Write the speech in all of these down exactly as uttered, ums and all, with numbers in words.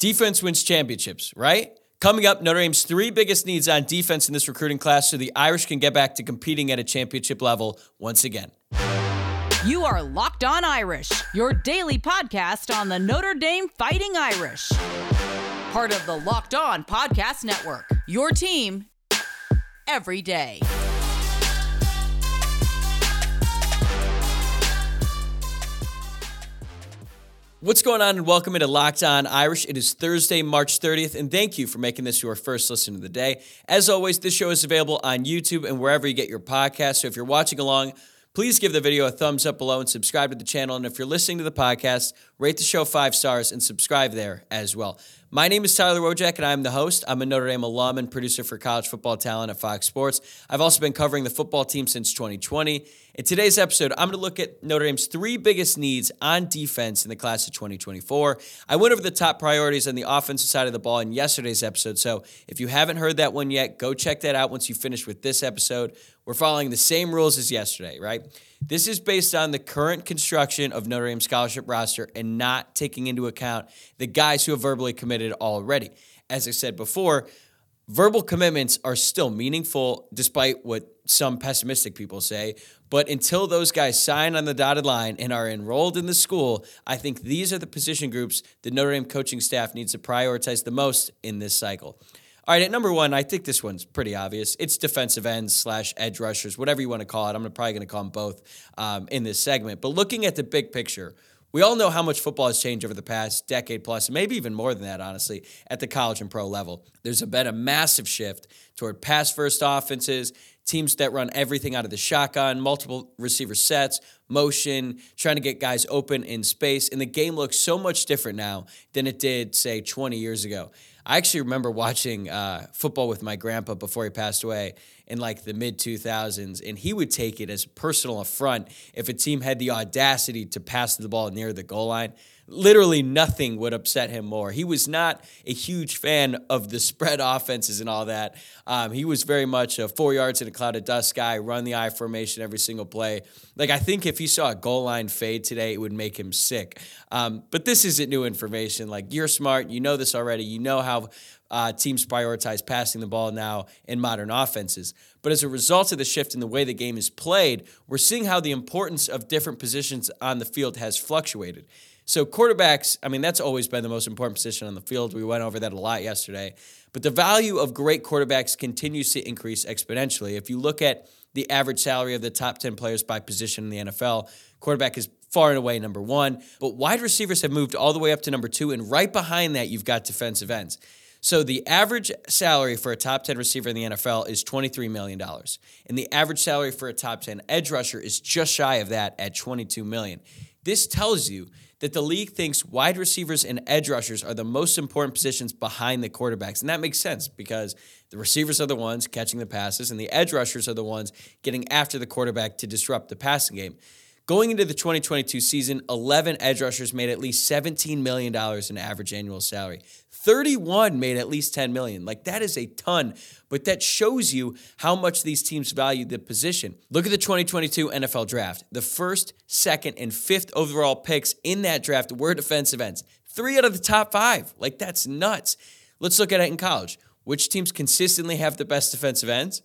Defense wins championships, right? Coming up, Notre Dame's three biggest needs on defense in this recruiting class so the Irish can get back to competing at a championship level once again. You are Locked On Irish, your daily podcast on the Notre Dame Fighting Irish. Part of the Locked On Podcast Network, your team every day. What's going on, and welcome into Locked On Irish. It is Thursday, March thirtieth, and thank you for making this your first listen of the day. As always, this show is available on YouTube and wherever you get your podcasts. So if you're watching along, please give the video a thumbs up below and subscribe to the channel. And if you're listening to the podcast, rate the show five stars and subscribe there as well. My name is Tyler Wojciak, and I'm the host. I'm a Notre Dame alum and producer for college football talent at Fox Sports. I've also been covering the football team since twenty twenty. In today's episode, I'm going to look at Notre Dame's three biggest needs on defense in the class of twenty twenty-four. I went over the top priorities on the offensive side of the ball in yesterday's episode, so if you haven't heard that one yet, go check that out once you finish with this episode. We're following the same rules as yesterday, right? This is based on the current construction of Notre Dame's scholarship roster and not taking into account the guys who have verbally committed already. As I said before, verbal commitments are still meaningful, despite what some pessimistic people say. But until those guys sign on the dotted line and are enrolled in the school, I think these are the position groups the Notre Dame coaching staff needs to prioritize the most in this cycle. All right, at number one, I think this one's pretty obvious. It's defensive ends slash edge rushers, whatever you want to call it. I'm probably going to call them both um, in this segment. But looking at the big picture, we all know how much football has changed over the past decade plus, and maybe even more than that, honestly, at the college and pro level. There's been a massive shift toward pass-first offenses, teams that run everything out of the shotgun, multiple receiver sets, motion, trying to get guys open in space. And the game looks so much different now than it did, say, twenty years ago. I actually remember watching uh, football with my grandpa before he passed away in like the mid two thousands, and he would take it as a personal affront if a team had the audacity to pass the ball near the goal line. Literally nothing would upset him more. He was not a huge fan of the spread offenses and all that. Um, he was very much a four yards in a cloud of dust guy, run the I formation every single play. Like, I think if he saw a goal line fade today, it would make him sick. Um, but this isn't new information. Like, you're smart. You know this already. You know how uh, teams prioritize passing the ball now in modern offenses. But as a result of the shift in the way the game is played, we're seeing how the importance of different positions on the field has fluctuated. So quarterbacks, I mean, that's always been the most important position on the field. We went over that a lot yesterday. But the value of great quarterbacks continues to increase exponentially. If you look at the average salary of the top ten players by position in the N F L, quarterback is far and away number one. But wide receivers have moved all the way up to number two, and right behind that, you've got defensive ends. So the average salary for a top ten receiver in the N F L is twenty-three million dollars. And the average salary for a top ten edge rusher is just shy of that at twenty-two million dollars. This tells you that the league thinks wide receivers and edge rushers are the most important positions behind the quarterbacks. And that makes sense because the receivers are the ones catching the passes and the edge rushers are the ones getting after the quarterback to disrupt the passing game. Going into the twenty twenty-two season, eleven edge rushers made at least seventeen million dollars in average annual salary. thirty-one made at least ten million dollars. Like, that is a ton, but that shows you how much these teams value the position. Look at the twenty twenty-two N F L draft. The first, second, and fifth overall picks in that draft were defensive ends. Three out of the top five. Like, that's nuts. Let's look at it in college. Which teams consistently have the best defensive ends?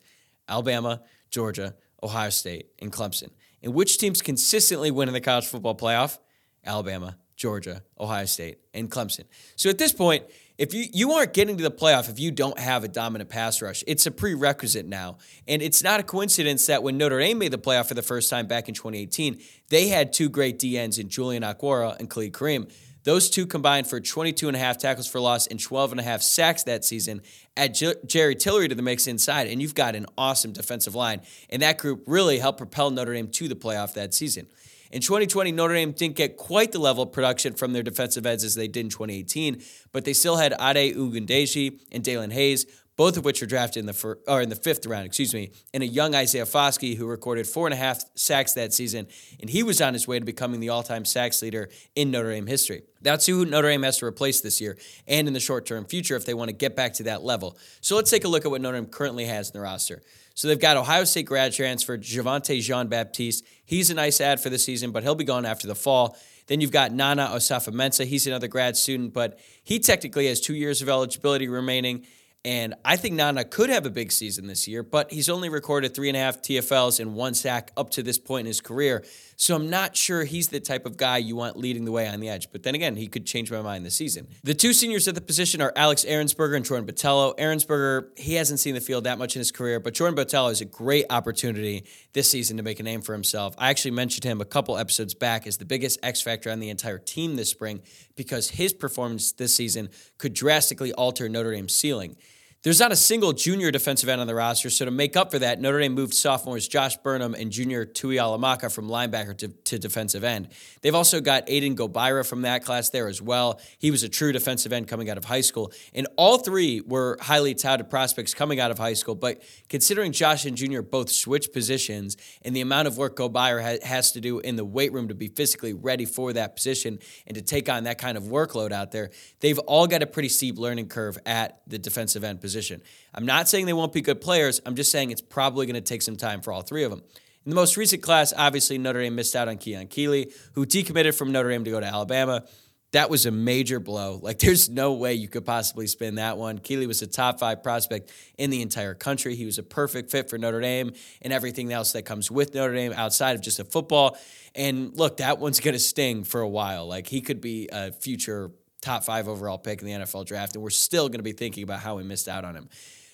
Alabama, Georgia, Ohio State, and Clemson. And which teams consistently win in the college football playoff? Alabama, Georgia, Ohio State, and Clemson. So at this point, if you, you aren't getting to the playoff if you don't have a dominant pass rush. It's a prerequisite now. And it's not a coincidence that when Notre Dame made the playoff for the first time back in twenty eighteen, they had two great D Ns in Julian Okwara and Khalid Kareem. Those two combined for twenty-two and a half tackles for loss and twelve and a half sacks that season. Add J- Jerry Tillery to the mix inside, and you've got an awesome defensive line. And that group really helped propel Notre Dame to the playoff that season. In twenty twenty, Notre Dame didn't get quite the level of production from their defensive ends as they did in twenty eighteen, but they still had Ade Ogundeji and Dalen Hayes, both of which were drafted in the fir- or in the fifth round, excuse me, and a young Isaiah Foskey who recorded four and a half sacks that season, and he was on his way to becoming the all-time sacks leader in Notre Dame history. That's who Notre Dame has to replace this year and in the short-term future if they want to get back to that level. So let's take a look at what Notre Dame currently has in the roster. So they've got Ohio State grad transfer Javante Jean-Baptiste. He's a nice add for the season, but he'll be gone after the fall. Then you've got Nana Osafo-Mensah. He's another grad student, but he technically has two years of eligibility remaining. And I think Nana could have a big season this year, but he's only recorded three and a half T F Ls and one sack up to this point in his career. So I'm not sure he's the type of guy you want leading the way on the edge. But then again, he could change my mind this season. The two seniors at the position are Alex Arensberger and Jordan Botello. Arensberger, he hasn't seen the field that much in his career, but Jordan Botello is a great opportunity this season to make a name for himself. I actually mentioned him a couple episodes back as the biggest X factor on the entire team this spring because his performance this season could drastically alter Notre Dame's ceiling. There's not a single junior defensive end on the roster, so to make up for that, Notre Dame moved sophomores Josh Burnham and junior Tuihalamaka from linebacker to, to defensive end. They've also got Aiden Gobira from that class there as well. He was a true defensive end coming out of high school, and all three were highly touted prospects coming out of high school, but considering Josh and Junior both switch positions and the amount of work Gobira ha- has to do in the weight room to be physically ready for that position and to take on that kind of workload out there, they've all got a pretty steep learning curve at the defensive end position. Position. I'm not saying they won't be good players. I'm just saying it's probably going to take some time for all three of them. In the most recent class, obviously Notre Dame missed out on Keon Keeley, who decommitted from Notre Dame to go to Alabama. That was a major blow. Like, there's no way you could possibly spin that one. Keeley was a top five prospect in the entire country. He was a perfect fit for Notre Dame and everything else that comes with Notre Dame outside of just the football. And look, that one's going to sting for a while. Like, he could be a future top five overall pick in the N F L draft, and we're still going to be thinking about how we missed out on him.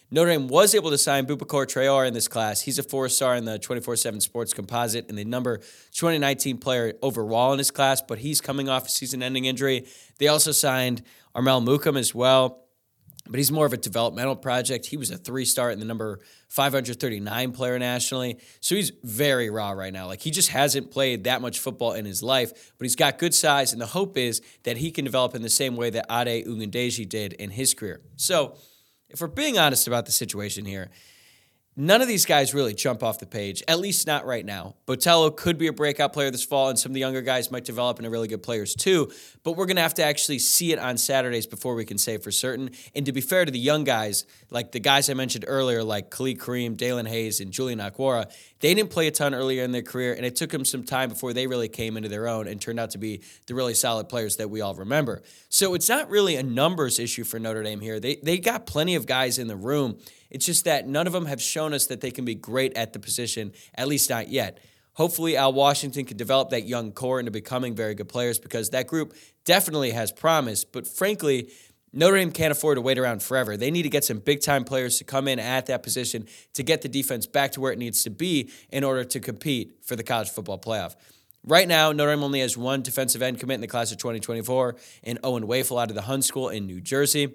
Notre Dame was able to sign Bubakar Traore in this class. He's a four-star in the twenty-four seven Sports Composite and the number twenty nineteen player overall in his class, but he's coming off a season-ending injury. They also signed Armel Mukum as well, but he's more of a developmental project. He was a three-star in the number five hundred thirty-nine player nationally, so he's very raw right now. Like, he just hasn't played that much football in his life, but he's got good size, and the hope is that he can develop in the same way that Ade Ogundeji did in his career. So, if we're being honest about the situation here, none of these guys really jump off the page, at least not right now. Botello could be a breakout player this fall, and some of the younger guys might develop into really good players too, but we're going to have to actually see it on Saturdays before we can say for certain. And to be fair to the young guys, like the guys I mentioned earlier, like Khalid Kareem, Dalen Hayes, and Julian Okwara, they didn't play a ton earlier in their career, and it took them some time before they really came into their own and turned out to be the really solid players that we all remember. So it's not really a numbers issue for Notre Dame here. They they got plenty of guys in the room. It's just that none of them have shown us that they can be great at the position, at least not yet. Hopefully, Al Washington can develop that young core into becoming very good players because that group definitely has promise. But frankly, Notre Dame can't afford to wait around forever. They need to get some big-time players to come in at that position to get the defense back to where it needs to be in order to compete for the college football playoff. Right now, Notre Dame only has one defensive end commit in the class of twenty twenty-four, and Owen Wafel out of the Hun School in New Jersey.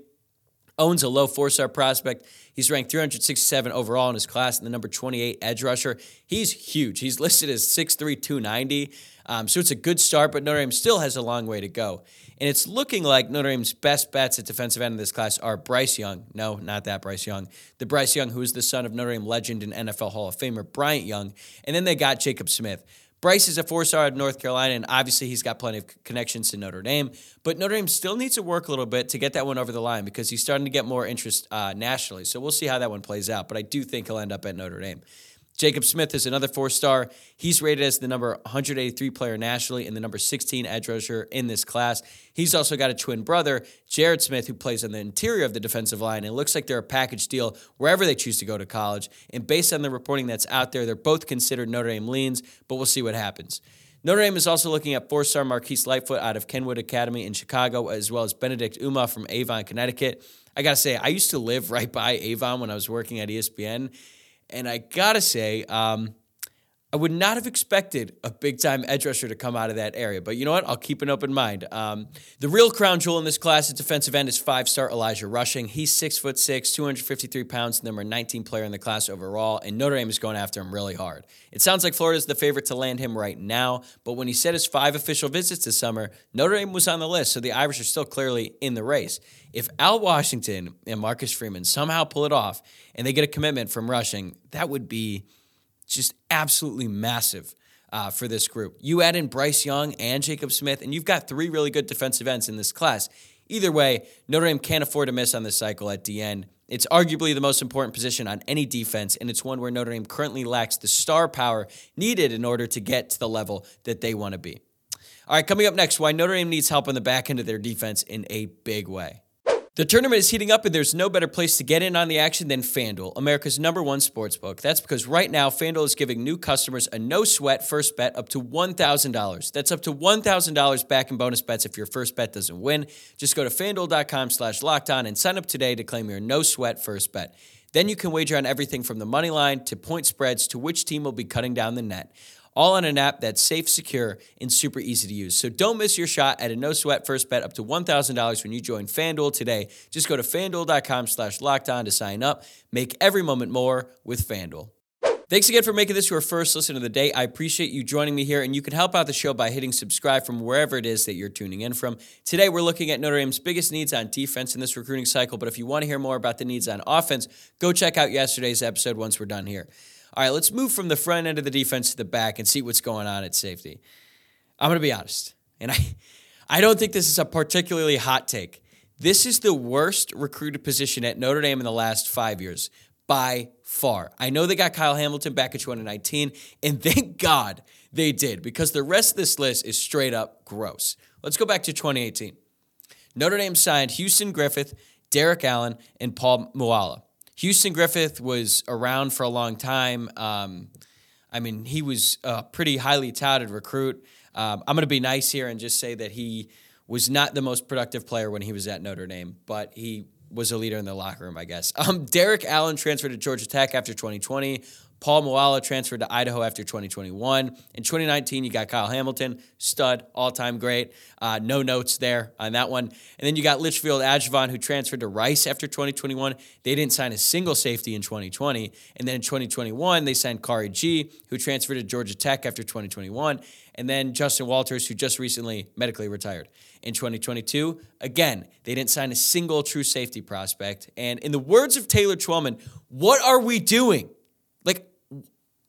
Owen's a low four-star prospect. He's ranked three hundred sixty-seven overall in his class and the number twenty-eight edge rusher. He's huge. He's listed as six three, two ninety. Um, so it's a good start, but Notre Dame still has a long way to go. And it's looking like Notre Dame's best bets at defensive end in this class are Bryce Young. No, not that Bryce Young. The Bryce Young who is the son of Notre Dame legend and N F L Hall of Famer Bryant Young. And then they got Jacob Smith. Bryce is a four-star of North Carolina, and obviously he's got plenty of connections to Notre Dame, but Notre Dame still needs to work a little bit to get that one over the line because he's starting to get more interest uh, nationally, so we'll see how that one plays out, but I do think he'll end up at Notre Dame. Jacob Smith is another four-star. He's rated as the number one hundred eighty-three player nationally and the number sixteen edge rusher in this class. He's also got a twin brother, Jared Smith, who plays on the interior of the defensive line, and it looks like they're a package deal wherever they choose to go to college. And based on the reporting that's out there, they're both considered Notre Dame leans, but we'll see what happens. Notre Dame is also looking at four-star Marquise Lightfoot out of Kenwood Academy in Chicago, as well as Benedict Uma from Avon, Connecticut. I gotta say, I used to live right by Avon when I was working at E S P N, and I gotta say, um, I would not have expected a big-time edge rusher to come out of that area. But you know what? I'll keep an open mind. Um, the real crown jewel in this class at defensive end is five-star Elijah Rushing. He's six foot six, two hundred fifty-three pounds, number nineteen player in the class overall, and Notre Dame is going after him really hard. It sounds like Florida's the favorite to land him right now, but when he set his five official visits this summer, Notre Dame was on the list, so the Irish are still clearly in the race. If Al Washington and Marcus Freeman somehow pull it off and they get a commitment from Rushing, that would be just absolutely massive uh, for this group. You add in Bryce Young and Jacob Smith, and you've got three really good defensive ends in this class. Either way, Notre Dame can't afford to miss on this cycle at D N. It's arguably the most important position on any defense, and it's one where Notre Dame currently lacks the star power needed in order to get to the level that they want to be. All right, coming up next, why Notre Dame needs help on the back end of their defense in a big way. The tournament is heating up, and there's no better place to get in on the action than FanDuel, America's number one sportsbook. That's because right now, FanDuel is giving new customers a no-sweat first bet up to one thousand dollars. That's up to one thousand dollars back in bonus bets if your first bet doesn't win. Just go to FanDuel.com slash locked on and sign up today to claim your no-sweat first bet. Then you can wager on everything from the money line to point spreads to which team will be cutting down the net. All on an app that's safe, secure, and super easy to use. So don't miss your shot at a no-sweat first bet up to one thousand dollars when you join FanDuel today. Just go to FanDuel.com slash locked on to sign up. Make every moment more with FanDuel. Thanks again for making this your first listen of the day. I appreciate you joining me here, and you can help out the show by hitting subscribe from wherever it is that you're tuning in from. Today, we're looking at Notre Dame's biggest needs on defense in this recruiting cycle, but if you want to hear more about the needs on offense, go check out yesterday's episode once we're done here. All right, let's move from the front end of the defense to the back and see what's going on at safety. I'm going to be honest, and I I don't think this is a particularly hot take. This is the worst recruited position at Notre Dame in the last five years, by far. I know they got Kyle Hamilton back in twenty nineteen, and thank God they did, because the rest of this list is straight up gross. Let's go back to twenty eighteen. Notre Dame signed Houston Griffith, Derek Allen, and Paul Muala. Houston Griffith was around for a long time. Um, I mean, he was a pretty highly touted recruit. Um, I'm going to be nice here and just say that he was not the most productive player when he was at Notre Dame, but he was a leader in the locker room, I guess. Um, Derek Allen transferred to Georgia Tech after twenty twenty. Paul Muala transferred to Idaho after twenty twenty-one. In twenty nineteen, you got Kyle Hamilton, stud, all-time great. Uh, no notes there on that one. And then you got Litchfield Adjuvan, who transferred to Rice after twenty twenty-one. They didn't sign a single safety in twenty twenty. And then in twenty twenty-one, they signed Kari G, who transferred to Georgia Tech after twenty twenty-one. And then Justin Walters, who just recently medically retired. In twenty twenty-two, again, they didn't sign a single true safety prospect. And in the words of Taylor Twellman, what are we doing? Like,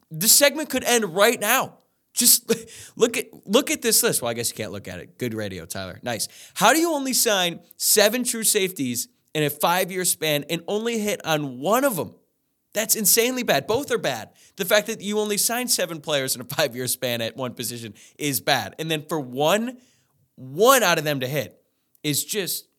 this segment could end right now. Just look at look at this list. Well, I guess you can't look at it. Good radio, Tyler. Nice. How do you only sign seven true safeties in a five-year span and only hit on one of them? That's insanely bad. Both are bad. The fact that you only sign seven players in a five-year span at one position is bad. And then for one, one out of them to hit is just...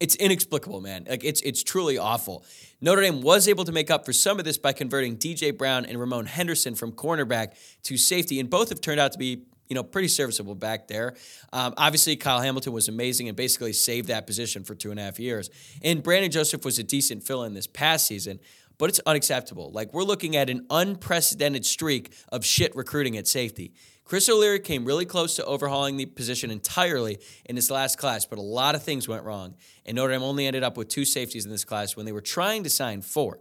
It's inexplicable, man. Like, it's it's truly awful. Notre Dame was able to make up for some of this by converting D J Brown and Ramon Henderson from cornerback to safety, and both have turned out to be, you know, pretty serviceable back there. Um, obviously, Kyle Hamilton was amazing and basically saved that position for two and a half years. And Brandon Joseph was a decent fill-in this past season, but it's unacceptable. Like, we're looking at an unprecedented streak of shit recruiting at safety. Chris O'Leary came really close to overhauling the position entirely in his last class, but a lot of things went wrong, and Notre Dame only ended up with two safeties in this class when they were trying to sign four.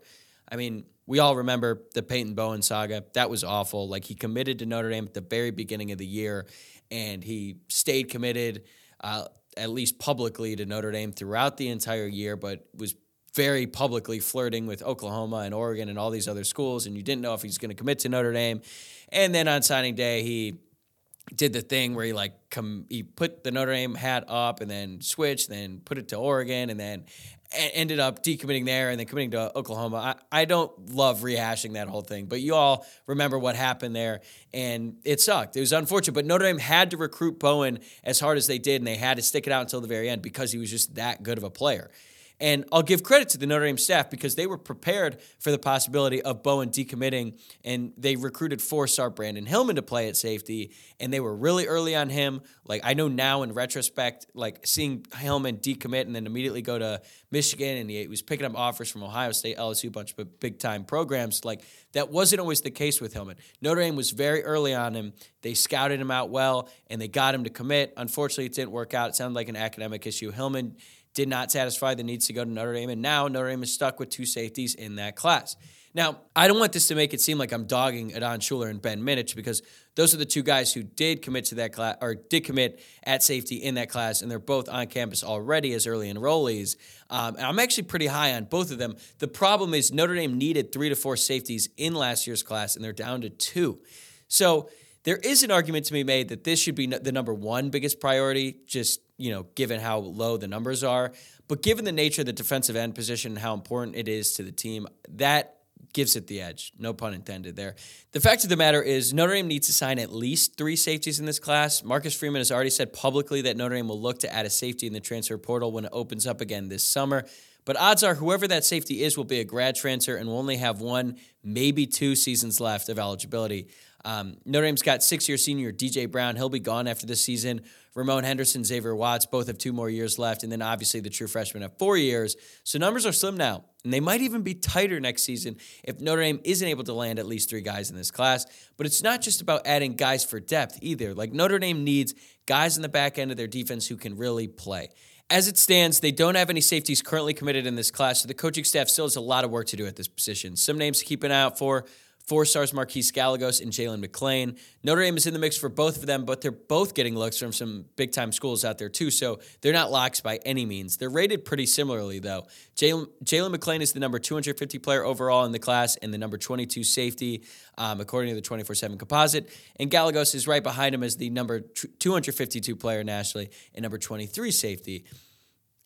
I mean, we all remember the Peyton Bowen saga. That was awful. Like, he committed to Notre Dame at the very beginning of the year, and he stayed committed, uh, at least publicly, to Notre Dame throughout the entire year, but was very publicly flirting with Oklahoma and Oregon and all these other schools, and you didn't know if he's going to commit to Notre Dame. And then on signing day, he did the thing where he like come he put the Notre Dame hat up and then switched, then put it to Oregon, and then ended up decommitting there and then committing to Oklahoma. I, I don't love rehashing that whole thing, but you all remember what happened there, and it sucked. It was unfortunate, but Notre Dame had to recruit Bowen as hard as they did, and they had to stick it out until the very end because he was just that good of a player. And I'll give credit to the Notre Dame staff because they were prepared for the possibility of Bowen decommitting, and they recruited four-star Brandon Hillman to play at safety, and they were really early on him. Like, I know now in retrospect, like, seeing Hillman decommit and then immediately go to Michigan, and he was picking up offers from Ohio State, L S U, a bunch of big-time programs. Like, that wasn't always the case with Hillman. Notre Dame was very early on him. They scouted him out well, and they got him to commit. Unfortunately, it didn't work out. It sounded like an academic issue. Hillman did not satisfy the needs to go to Notre Dame, and now Notre Dame is stuck with two safeties in that class. Now, I don't want this to make it seem like I'm dogging Adon Shuler and Ben Minich, because those are the two guys who did commit to that class, or did commit at safety in that class, and they're both on campus already as early enrollees. Um, and I'm actually pretty high on both of them. The problem is Notre Dame needed three to four safeties in last year's class, and they're down to two. So there is an argument to be made that this should be the number one biggest priority, just, you know, given how low the numbers are. But given the nature of the defensive end position and how important it is to the team, that gives it the edge. No pun intended there. The fact of the matter is Notre Dame needs to sign at least three safeties in this class. Marcus Freeman has already said publicly that Notre Dame will look to add a safety in the transfer portal when it opens up again this summer. But odds are whoever that safety is will be a grad transfer and will only have one, maybe two seasons left of eligibility. Um, Notre Dame's got six-year senior D J Brown. He'll be gone after this season. Ramon Henderson, Xavier Watts, both have two more years left. And then obviously the true freshmen have four years. So numbers are slim now. And they might even be tighter next season if Notre Dame isn't able to land at least three guys in this class. But it's not just about adding guys for depth either. Like Notre Dame needs guys in the back end of their defense who can really play. As it stands, they don't have any safeties currently committed in this class, so the coaching staff still has a lot of work to do at this position. Some names to keep an eye out for, four stars Marquise Gallegos and Jalen McClain. Notre Dame is in the mix for both of them, but they're both getting looks from some big-time schools out there too, so they're not locks by any means. They're rated pretty similarly, though. Jalen McClain is the number two hundred fifty player overall in the class and the number twenty-two safety, um, according to the twenty-four seven composite, and Gallegos is right behind him as the number two hundred fifty-two player nationally and number twenty-three safety.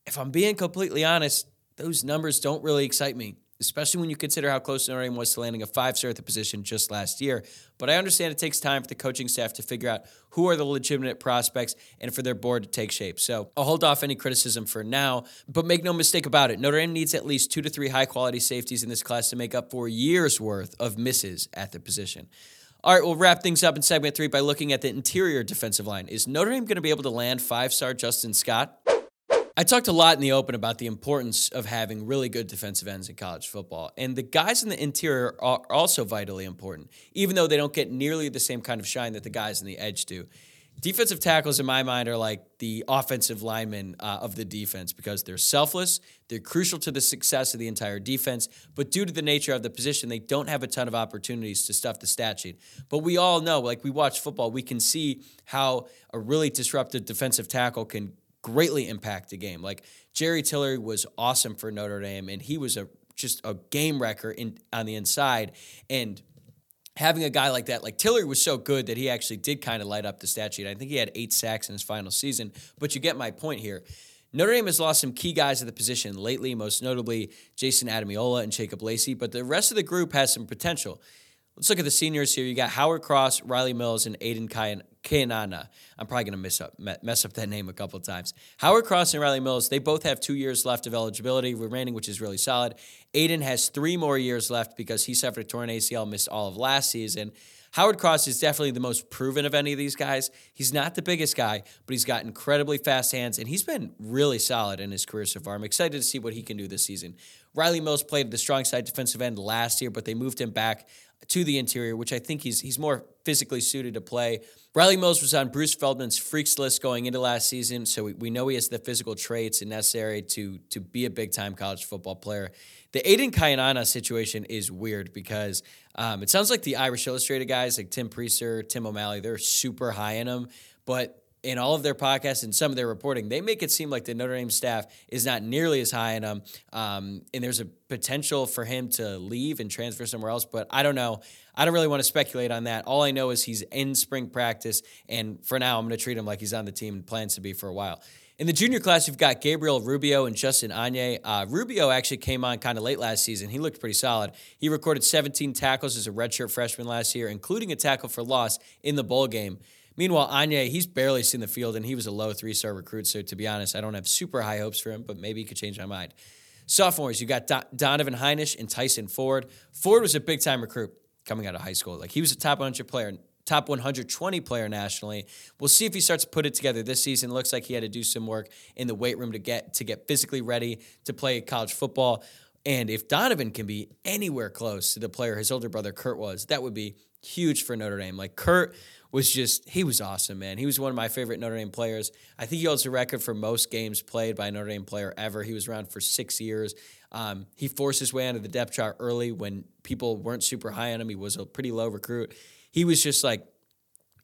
If I'm being completely honest, those numbers don't really excite me, especially when you consider how close Notre Dame was to landing a five-star at the position just last year. But I understand it takes time for the coaching staff to figure out who are the legitimate prospects and for their board to take shape. So I'll hold off any criticism for now, but make no mistake about it. Notre Dame needs at least two to three high-quality safeties in this class to make up for years' worth of misses at the position. All right, we'll wrap things up in segment three by looking at the interior defensive line. Is Notre Dame going to be able to land five-star Justin Scott? I talked a lot in the open about the importance of having really good defensive ends in college football, and the guys in the interior are also vitally important, even though they don't get nearly the same kind of shine that the guys in the edge do. Defensive tackles, in my mind, are like the offensive linemen uh, of the defense because they're selfless, they're crucial to the success of the entire defense, but due to the nature of the position, they don't have a ton of opportunities to stuff the stat sheet. But we all know, like we watch football, we can see how a really disruptive defensive tackle can greatly impact the game. Like Jerry Tillery was awesome for Notre Dame, and he was a just a game wrecker in, on the inside. And having a guy like that, like Tillery was so good that he actually did kind of light up the stat sheet. I think he had eight sacks in his final season, but you get my point here. Notre Dame has lost some key guys at the position lately, most notably Jason Adamiola and Jacob Lacey, but the rest of the group has some potential. Let's look at the seniors here. You got Howard Cross, Riley Mills, and Aiden Kainana. I'm probably going to mess up mess up that name a couple of times. Howard Cross and Riley Mills, they both have two years left of eligibility remaining, which is really solid. Aiden has three more years left because he suffered a torn A C L, missed all of last season. Howard Cross is definitely the most proven of any of these guys. He's not the biggest guy, but he's got incredibly fast hands, and he's been really solid in his career so far. I'm excited to see what he can do this season. Riley Mills played the strong side defensive end last year, but they moved him back to the interior, which I think he's he's more physically suited to play. Riley Mills was on Bruce Feldman's freaks list going into last season, so we, we know he has the physical traits necessary to, to be a big-time college football player. The Aiden Kainana situation is weird because um, it sounds like the Irish Illustrated guys like Tim Priester, Tim O'Malley, they're super high in him, but in all of their podcasts and some of their reporting, they make it seem like the Notre Dame staff is not nearly as high in him, um, and there's a potential for him to leave and transfer somewhere else, but I don't know. I don't really want to speculate on that. All I know is he's in spring practice, and for now I'm going to treat him like he's on the team and plans to be for a while. In the junior class, you've got Gabriel Rubio and Justin Anye. Uh, Rubio actually came on kind of late last season. He looked pretty solid. He recorded seventeen tackles as a redshirt freshman last year, including a tackle for loss in the bowl game. Meanwhile, Anye, he's barely seen the field, and he was a low three-star recruit, so to be honest, I don't have super high hopes for him, but maybe he could change my mind. Sophomores, you got Do- Donovan Heinisch and Tyson Ford. Ford was a big-time recruit coming out of high school. Like, he was a top one hundred player, top one hundred twenty player nationally. We'll see if he starts to put it together this season. Looks like he had to do some work in the weight room to get to get physically ready to play college football. And if Donovan can be anywhere close to the player his older brother Kurt was, that would be huge for Notre Dame. Like, Kurt was just, he was awesome, man. He was one of my favorite Notre Dame players. I think he holds the record for most games played by a Notre Dame player ever. He was around for six years. Um, he forced his way onto the depth chart early when people weren't super high on him. He was a pretty low recruit. He was just like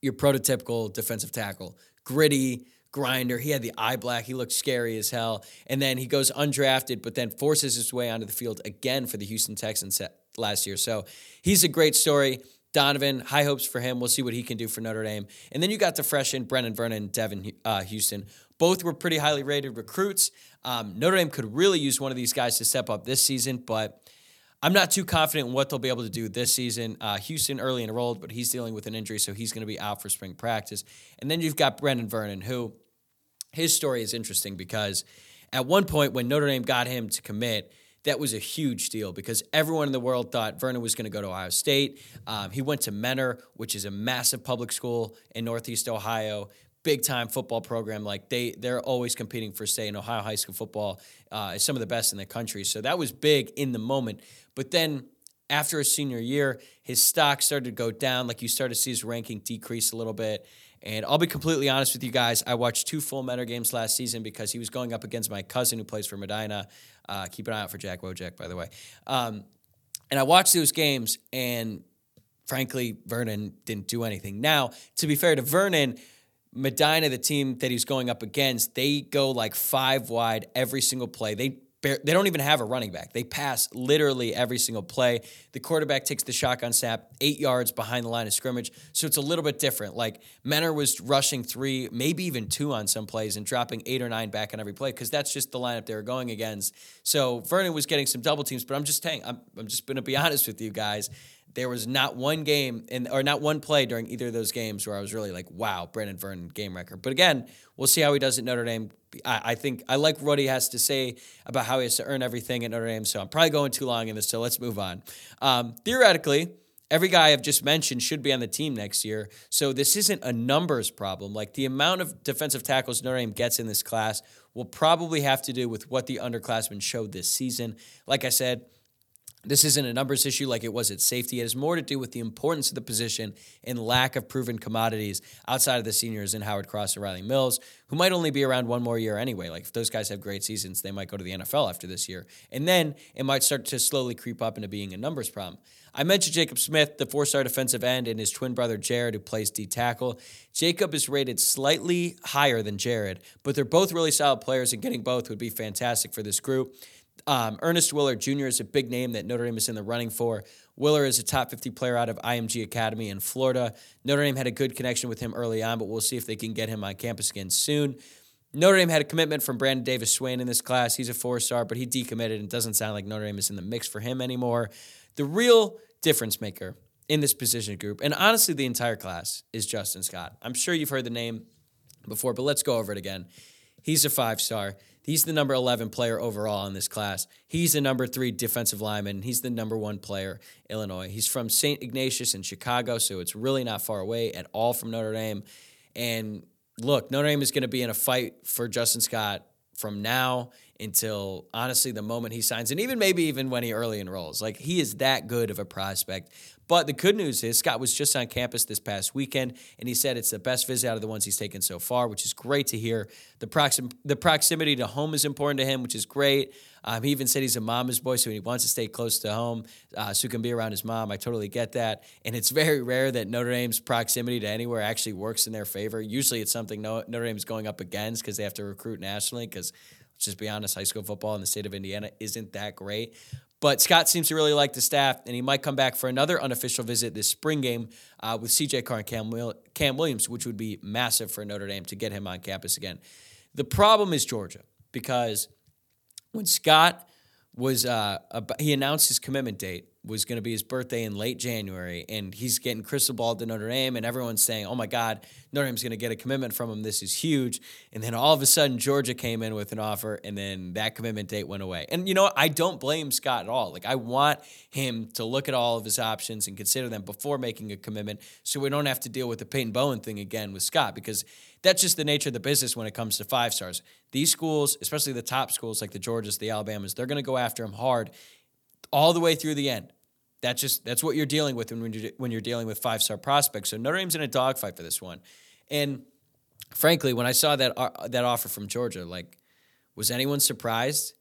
your prototypical defensive tackle, gritty, grinder. He had the eye black. He looked scary as hell. And then he goes undrafted, but then forces his way onto the field again for the Houston Texans last year. So he's a great story. Donovan, high hopes for him. We'll see what he can do for Notre Dame. And then you got the freshmen, Brennan Vernon and Devin uh, Houston. Both were pretty highly rated recruits. Um, Notre Dame could really use one of these guys to step up this season, but I'm not too confident in what they'll be able to do this season. Uh, Houston early enrolled, but he's dealing with an injury, so he's going to be out for spring practice. And then you've got Brendan Vernon, who his story is interesting because at one point when Notre Dame got him to commit, that was a huge deal because everyone in the world thought Vernon was going to go to Ohio State. Um, he went to Mentor, which is a massive public school in Northeast Ohio, big-time football program. Like they, they're always competing for stay in Ohio high school football. Uh, is some of the best in the country. So that was big in the moment. But then after his senior year, his stock started to go down. Like you started to see his ranking decrease a little bit. And I'll be completely honest with you guys. I watched two full Mentor games last season because he was going up against my cousin who plays for Medina. Uh, keep an eye out for Jack Wojciak, by the way. Um, and I watched those games, and frankly, Vernon didn't do anything. Now, to be fair to Vernon, Medina, the team that he's going up against, they go like five wide every single play. They bar- they don't even have a running back. They pass literally every single play. The quarterback takes the shotgun snap eight yards behind the line of scrimmage, so it's a little bit different. Like, Mentor was rushing three, maybe even two on some plays and dropping eight or nine back on every play because that's just the lineup they were going against. So Vernon was getting some double teams, but I'm just saying, I'm, I'm just going to be honest with you guys. There was not one game in, or not one play during either of those games where I was really like, wow, Brendan Vernon, game record. But again, we'll see how he does at Notre Dame. I, I think I like what he has to say about how he has to earn everything at Notre Dame, so I'm probably going too long in this, so let's move on. Um, theoretically, every guy I've just mentioned should be on the team next year, so this isn't a numbers problem. Like, the amount of defensive tackles Notre Dame gets in this class will probably have to do with what the underclassmen showed this season. Like I said, this isn't a numbers issue like it was at safety. It has more to do with the importance of the position and lack of proven commodities outside of the seniors in Howard Cross and Riley Mills, who might only be around one more year anyway. Like, if those guys have great seasons, they might go to the N F L after this year. And then it might start to slowly creep up into being a numbers problem. I mentioned Jacob Smith, the four-star defensive end, and his twin brother Jared, who plays D-tackle. Jacob is rated slightly higher than Jared, but they're both really solid players, and getting both would be fantastic for this group. Um, Ernest Willer Junior is a big name that Notre Dame is in the running for. Willer is a top fifty player out of I M G Academy in Florida. Notre Dame had a good connection with him early on, but we'll see if they can get him on campus again soon. Notre Dame had a commitment from Brandon Davis Swain in this class. He's a four-star, but he decommitted, and it doesn't sound like Notre Dame is in the mix for him anymore. The real difference maker in this position group, and honestly the entire class, is Justin Scott. I'm sure you've heard the name before, but let's go over it again. He's a five-star. He's the number eleven player overall in this class. He's the number three defensive lineman. He's the number one player, Illinois. He's from Saint Ignatius in Chicago, so it's really not far away at all from Notre Dame. And look, Notre Dame is going to be in a fight for Justin Scott from now until, honestly, the moment he signs, and even maybe even when he early enrolls. Like, he is that good of a prospect. But the good news is Scott was just on campus this past weekend, and he said it's the best visit out of the ones he's taken so far, which is great to hear. The proxim- the proximity to home is important to him, which is great. Um, he even said he's a mama's boy, so he wants to stay close to home uh, so he can be around his mom. I totally get that. And it's very rare that Notre Dame's proximity to anywhere actually works in their favor. Usually it's something no- Notre Dame's going up against because they have to recruit nationally because, let's just be honest, high school football in the state of Indiana isn't that great. But Scott seems to really like the staff, and he might come back for another unofficial visit this spring game uh, with C J Carr and Cam, Will- Cam Williams, which would be massive for Notre Dame to get him on campus again. The problem is Georgia, because when Scott was uh, – he announced his commitment date was going to be his birthday in late January, and he's getting crystal balled to Notre Dame, and everyone's saying, oh, my God, Notre Dame's going to get a commitment from him. This is huge. And then all of a sudden Georgia came in with an offer, and then that commitment date went away. And, you know, I don't blame Scott at all. Like, I want him to look at all of his options and consider them before making a commitment so we don't have to deal with the Peyton Bowen thing again with Scott, because that's just the nature of the business when it comes to five stars. These schools, especially the top schools like the Georgias, the Alabamas, they're going to go after him hard all the way through the end. That's just that's what you're dealing with when you're, when you're dealing with five-star prospects. So Notre Dame's in a dogfight for this one. And frankly, when I saw that uh, that offer from Georgia, like, was anyone surprised?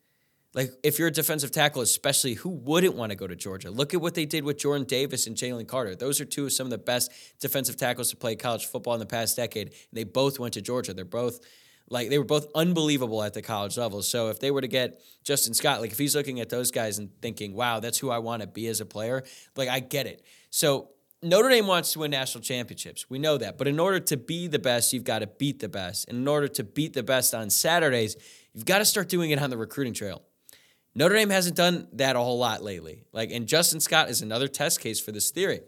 Like, if you're a defensive tackle, especially, who wouldn't want to go to Georgia? Look at what they did with Jordan Davis and Jalen Carter. Those are two of some of the best defensive tackles to play college football in the past decade. They both went to Georgia. They're both like they were both unbelievable at the college level. So if they were to get Justin Scott, like, if he's looking at those guys and thinking, wow, that's who I want to be as a player, like, I get it. So Notre Dame wants to win national championships. We know that. But in order to be the best, you've got to beat the best. And in order to beat the best on Saturdays, you've got to start doing it on the recruiting trail. Notre Dame hasn't done that a whole lot lately. Like, and Justin Scott is another test case for this theory.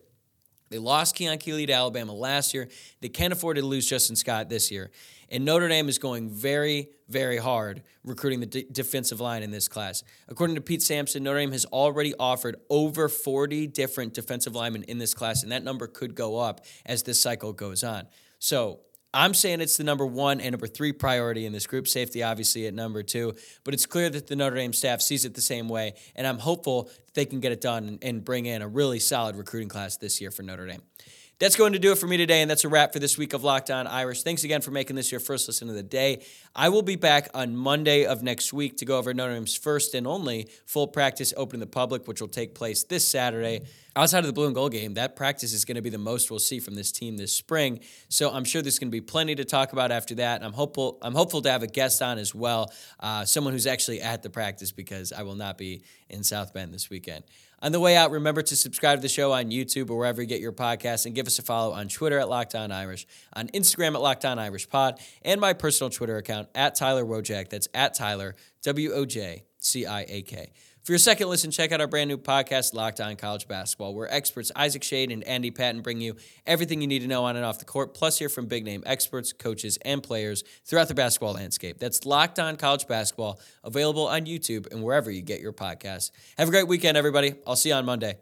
They lost Keon Keeley to Alabama last year. They can't afford to lose Justin Scott this year. And Notre Dame is going very, very hard recruiting the d- defensive line in this class. According to Pete Sampson, Notre Dame has already offered over forty different defensive linemen in this class, and that number could go up as this cycle goes on. So I'm saying it's the number one and number three priority in this group. Safety, obviously, at number two. But it's clear that the Notre Dame staff sees it the same way, and I'm hopeful that they can get it done and bring in a really solid recruiting class this year for Notre Dame. That's going to do it for me today, and that's a wrap for this week of Locked On Irish. Thanks again for making this your first listen of the day. I will be back on Monday of next week to go over Notre Dame's first and only full practice open to the public, which will take place this Saturday. Outside of the blue and gold game, that practice is going to be the most we'll see from this team this spring. So I'm sure there's going to be plenty to talk about after that. And I'm hopeful I'm hopeful to have a guest on as well, uh, someone who's actually at the practice, because I will not be in South Bend this weekend. On the way out, remember to subscribe to the show on YouTube or wherever you get your podcasts, and give us a follow on Twitter at Locked On Irish, on Instagram at Locked On Irish Pod, and my personal Twitter account at Tyler Wojciak. That's at Tyler, W O J C I A K. For your second listen, check out our brand new podcast, Locked On College Basketball, where experts Isaac Shade and Andy Patton bring you everything you need to know on and off the court, plus hear from big-name experts, coaches, and players throughout the basketball landscape. That's Locked On College Basketball, available on YouTube and wherever you get your podcasts. Have a great weekend, everybody. I'll see you on Monday.